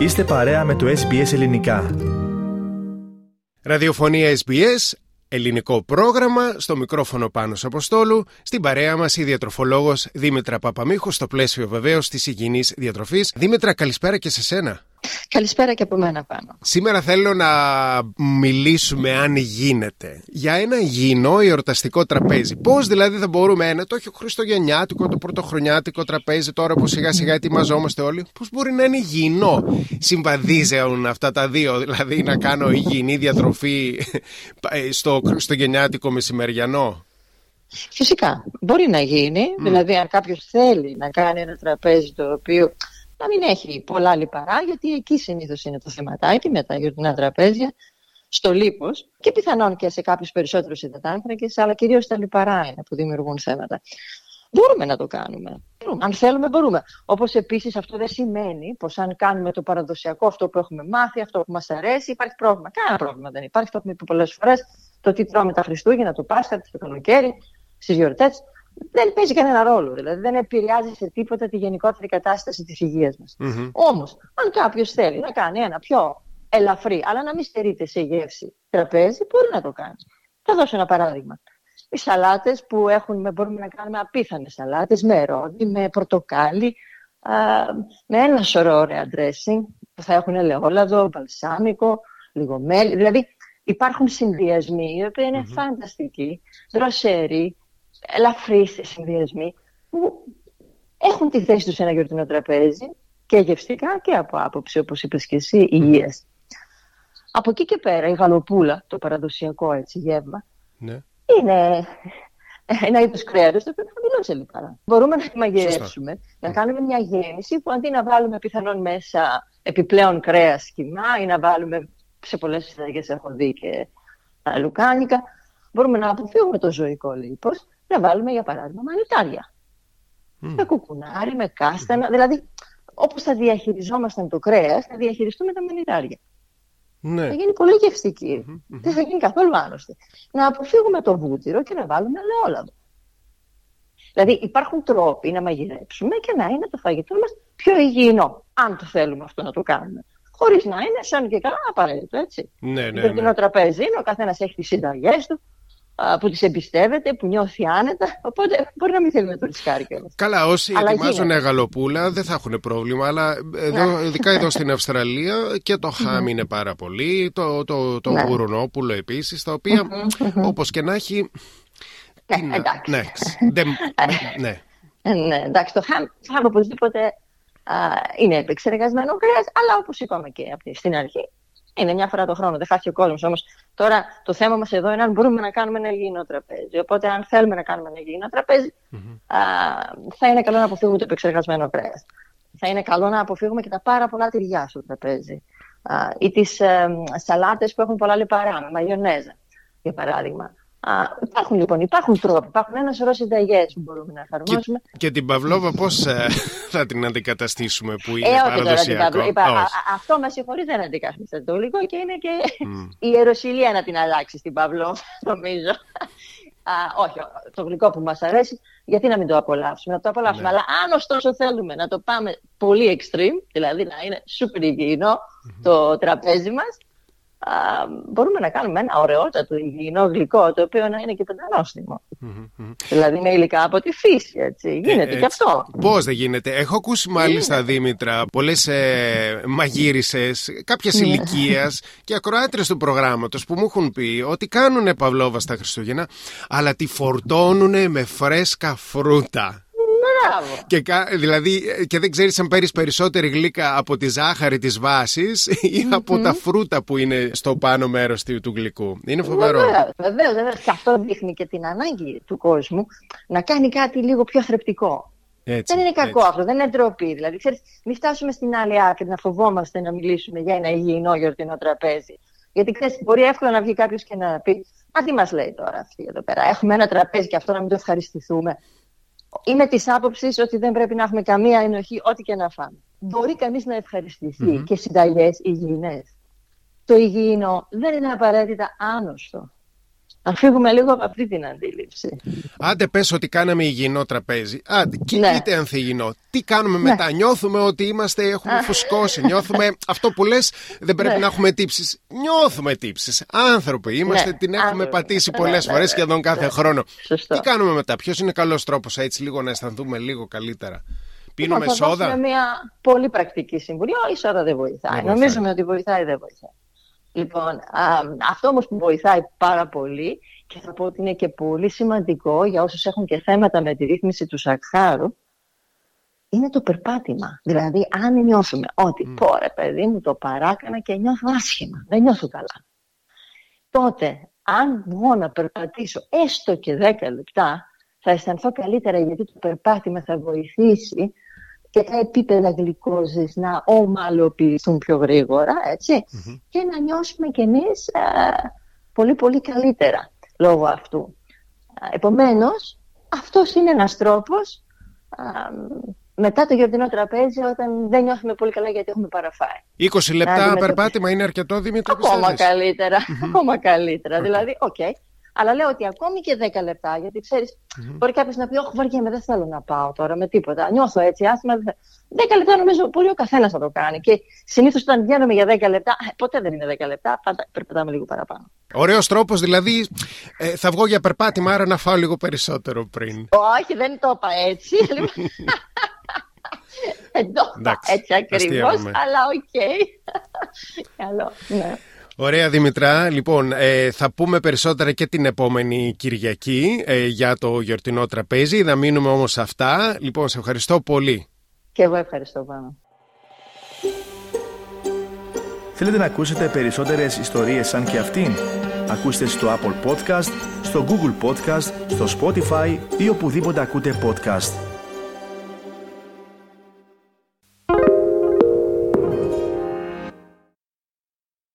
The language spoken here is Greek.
Είστε παρέα με το SBS Ελληνικά. Ραδιοφωνία SBS, ελληνικό πρόγραμμα, στο μικρόφωνο Πάνος Αποστόλου, στην παρέα μας η διατροφολόγος Δήμητρα Παπαμίχου, στο πλαίσιο βεβαίως της υγιεινής διατροφής. Δήμητρα, καλησπέρα και σε σένα. Καλησπέρα και από μένα, Πάνο. Σήμερα θέλω να μιλήσουμε, αν γίνεται, για ένα υγιεινό εορταστικό τραπέζι. Πώς δηλαδή θα μπορούμε το χριστουγεννιάτικο, το πρωτοχρονιάτικο τραπέζι, τώρα που σιγά σιγά ετοιμαζόμαστε όλοι, πώς μπορεί να είναι υγιεινό? Συμβαδίζουν αυτά τα δύο, δηλαδή να κάνω υγιεινή διατροφή στο χριστουγεννιάτικο μεσημεριανό? Φυσικά, μπορεί να γίνει. Δηλαδή, αν κάποιος θέλει να κάνει ένα τραπέζι το οποίο να μην έχει πολλά λιπαρά, γιατί εκεί συνήθως είναι το θεματάκι με τα γιορτινά τραπέζια, στο λίπος και πιθανόν και σε κάποιους περισσότερους υδατάνθρακες, αλλά κυρίως τα λιπαρά είναι που δημιουργούν θέματα. Μπορούμε να το κάνουμε. Αν θέλουμε, μπορούμε. Όπως επίσης, αυτό δεν σημαίνει πως αν κάνουμε το παραδοσιακό, αυτό που έχουμε μάθει, αυτό που μας αρέσει, υπάρχει πρόβλημα. Κανένα πρόβλημα δεν υπάρχει. Το έχουμε πει πολλές φορές, το τι τρώμε τα Χριστούγεννα, το Πάσχα, το καλοκαίρι, στις γιορτές. Δεν παίζει κανένα ρόλο, δηλαδή δεν επηρεάζει σε τίποτα τη γενικότερη κατάσταση της υγείας μας. Όμως, αν κάποιος θέλει να κάνει ένα πιο ελαφρύ, αλλά να μην στερείται σε γεύση τραπέζι, μπορεί να το κάνει. Θα δώσω ένα παράδειγμα. Οι σαλάτες που μπορούμε να κάνουμε απίθανες σαλάτες, με ρόδι, με πορτοκάλι, με ένα σωρό ωραία dressing, που θα έχουν ελαιόλαδο, μπαλσάμικο, λίγο μέλι. Δηλαδή υπάρχουν συνδυασμοί οι οποίοι είναι φανταστικοί, δροσεροί, ελαφρύς συνδυασμοί που έχουν τη θέση τους σε ένα γιορτινό τραπέζι και γευστικά και από άποψη, όπως είπες και εσύ, υγείας. Από εκεί και πέρα η γαλοπούλα, το παραδοσιακό γεύμα, είναι ένα είδος κρέατος το οποίο είναι χαμηλό σε λιπαρά. Μπορούμε να τη μαγειρεύσουμε, να κάνουμε μια γέμιση που αντί να βάλουμε πιθανόν μέσα επιπλέον κρέας κοιμά ή να βάλουμε σε πολλές συνταγές έχω δει και λουκάνικα, μπορούμε να αποφύγουμε το ζωικό λίπος, να βάλουμε για παράδειγμα μανιτάρια. Με κουκουνάρι, με κάστανα, δηλαδή όπως θα διαχειριζόμασταν το κρέας, θα διαχειριστούμε τα μανιτάρια. Θα γίνει πολύ γευστική, δεν θα γίνει καθόλου άνοστη. Να αποφύγουμε το βούτυρο και να βάλουμε ελαιόλαδο. Δηλαδή υπάρχουν τρόποι να μαγειρέψουμε και να είναι το φαγητό μας πιο υγιεινό, αν το θέλουμε αυτό να το κάνουμε. Χωρίς να είναι σαν και καλά απαραίτητο, έτσι. Το τραπέζι είναι, ο καθένας έχει τις συνταγές του, που τις εμπιστεύεται, που νιώθει άνετα. Οπότε μπορεί να μην θέλουμε το ρισκάρι κιόλας. Καλά, όσοι ετοιμάζουν γαλοπούλα δεν θα έχουν πρόβλημα, αλλά ειδικά εδώ στην Αυστραλία και το χάμι είναι πάρα πολύ, το γουρουνόπουλο επίσης, τα οποία όπως και να έχει. Εντάξει, το χάμι οπωσδήποτε είναι επεξεργασμένο κρέας, αλλά όπως είπαμε και στην αρχή, είναι μια φορά το χρόνο, δεν χάσει ο κόσμος. Όμως τώρα το θέμα μας εδώ είναι αν μπορούμε να κάνουμε ένα υγιεινό τραπέζι. Οπότε, αν θέλουμε να κάνουμε ένα υγιεινό τραπέζι, θα είναι καλό να αποφύγουμε το επεξεργασμένο κρέας. Θα είναι καλό να αποφύγουμε και τα πάρα πολλά τυριά στο τραπέζι. Ή τις σαλάτες που έχουν πολλά λιπαρά, με μαγιονέζα, για παράδειγμα. Υπάρχουν λοιπόν, τρόποι, υπάρχουν ένα σωρό συνταγές που μπορούμε να εφαρμόσουμε. Και την Παυλόβα πώς θα την αντικαταστήσουμε που είναι παραδοσιακό? Αυτό με συγχωρεί, δεν αντικαθιστά το γλυκό και είναι και η ιεροσυλία να την αλλάξει στην Παυλόβα, νομίζω. Όχι, το γλυκό που μας αρέσει, γιατί να μην το απολαύσουμε, αλλά αν ωστόσο θέλουμε να το πάμε πολύ extreme, δηλαδή να είναι super υγιεινό το τραπέζι μας, μπορούμε να κάνουμε ένα ωραιότατο υγιεινό γλυκό, το οποίο να είναι και πεντανόστιμο. Δηλαδή με υλικά από τη φύση, έτσι. Γίνεται και αυτό. Πώς δεν γίνεται? Έχω ακούσει μάλιστα, Δήμητρα, πολλές μαγείρισες κάποιας ηλικίας και ακροάτριες του προγράμματος που μου έχουν πει ότι κάνουν παυλόβα στα Χριστούγεννα, αλλά τη φορτώνουν με φρέσκα φρούτα. Δηλαδή, και δεν ξέρεις αν παίρνεις περισσότερη γλύκα από τη ζάχαρη της βάσης ή από τα φρούτα που είναι στο πάνω μέρος του γλυκού. Είναι φοβερό. Βεβαίως. Και αυτό δείχνει και την ανάγκη του κόσμου να κάνει κάτι λίγο πιο θρεπτικό. Έτσι, δεν είναι κακό αυτό, δεν είναι ντροπή. Δηλαδή, ξέρεις, μην φτάσουμε στην άλλη άκρη να φοβόμαστε να μιλήσουμε για ένα υγιεινό γιορτινό τραπέζι. Γιατί ξέρεις, μπορεί εύκολα να βγει κάποιος και να πει: μα τι μας λέει τώρα αυτή εδώ πέρα? Έχουμε ένα τραπέζι και αυτό να μην το ευχαριστηθούμε. Είμαι της άποψης ότι δεν πρέπει να έχουμε καμία ενοχή, ό,τι και να φάμε. Μπορεί κανείς να ευχαριστηθεί και συνταγές υγιεινές. Το υγιεινό δεν είναι απαραίτητα άνοστο. να φύγουμε λίγο από αυτή την αντίληψη. Άντε πες ότι κάναμε υγιεινό τραπέζι. Άντε, κοίτα αν θυγινό. Τι κάνουμε μετά? Νιώθουμε ότι είμαστε, έχουμε φουσκώσει. Νιώθουμε αυτό που λες, δεν πρέπει να έχουμε τύψεις. Νιώθουμε τύψεις. Άνθρωποι είμαστε, την έχουμε πατήσει πολλές φορές σχεδόν κάθε χρόνο. Σωστό. Τι κάνουμε μετά? Ποιος είναι καλός τρόπος έτσι λίγο να αισθανθούμε λίγο καλύτερα? Πίνουμε σόδα. Είναι μια πολύ πρακτική συμβουλή. Η σόδα δεν βοηθάει. Νομίζουμε ότι βοηθάει, δεν βοηθάει. Λοιπόν, αυτό όμως που βοηθάει πάρα πολύ, και θα πω ότι είναι και πολύ σημαντικό για όσους έχουν και θέματα με τη ρύθμιση του σακχάρου, είναι το περπάτημα. Δηλαδή, αν νιώθουμε ότι πόρε παιδί μου το παράκανα και νιώθω άσχημα, δεν νιώθω καλά, τότε αν βγω να περπατήσω έστω και 10 λεπτά θα αισθανθώ καλύτερα, γιατί το περπάτημα θα βοηθήσει και τα επίπεδα γλυκόζης να ομαλοποιηθούν πιο γρήγορα, έτσι, και να νιώσουμε κι εμείς πολύ πολύ καλύτερα λόγω αυτού. Επομένως, αυτός είναι ένας τρόπος. Μετά το γιορτινό τραπέζι, όταν δεν νιώθουμε πολύ καλά γιατί έχουμε παραφάει, 20 λεπτά περπάτημα είναι αρκετό, Δημήτρη? Ακόμα καλύτερα, ακόμα καλύτερα. Δηλαδή, okay. Αλλά λέω ότι ακόμη και 10 λεπτά, γιατί ξέρεις, μπορεί κάποιος να πει: όχι, βαριέμαι, δεν θέλω να πάω τώρα με τίποτα. Νιώθω έτσι άσχημα. 10 λεπτά νομίζω πολύ ο καθένας θα το κάνει. Και συνήθως όταν βγαίνουμε για 10 λεπτά, ποτέ δεν είναι 10 λεπτά, πάντα περπατάμε λίγο παραπάνω. Ωραίος τρόπος, δηλαδή θα βγω για περπάτημα, άρα να φάω λίγο περισσότερο πριν. Όχι, δεν το είπα έτσι. Δεν το είπα έτσι ακριβώς, αλλά οκ. Ναι. Ωραία, Δημητρά. Λοιπόν, θα πούμε περισσότερα και την επόμενη Κυριακή για το γιορτινό τραπέζι. Να μείνουμε όμως σε αυτά. Λοιπόν, σε ευχαριστώ πολύ. Και εγώ ευχαριστώ πάνω. Θέλετε να ακούσετε περισσότερες ιστορίες σαν και αυτήν? Ακούστε στο Apple Podcast, στο Google Podcast, στο Spotify ή οπουδήποτε ακούτε podcast.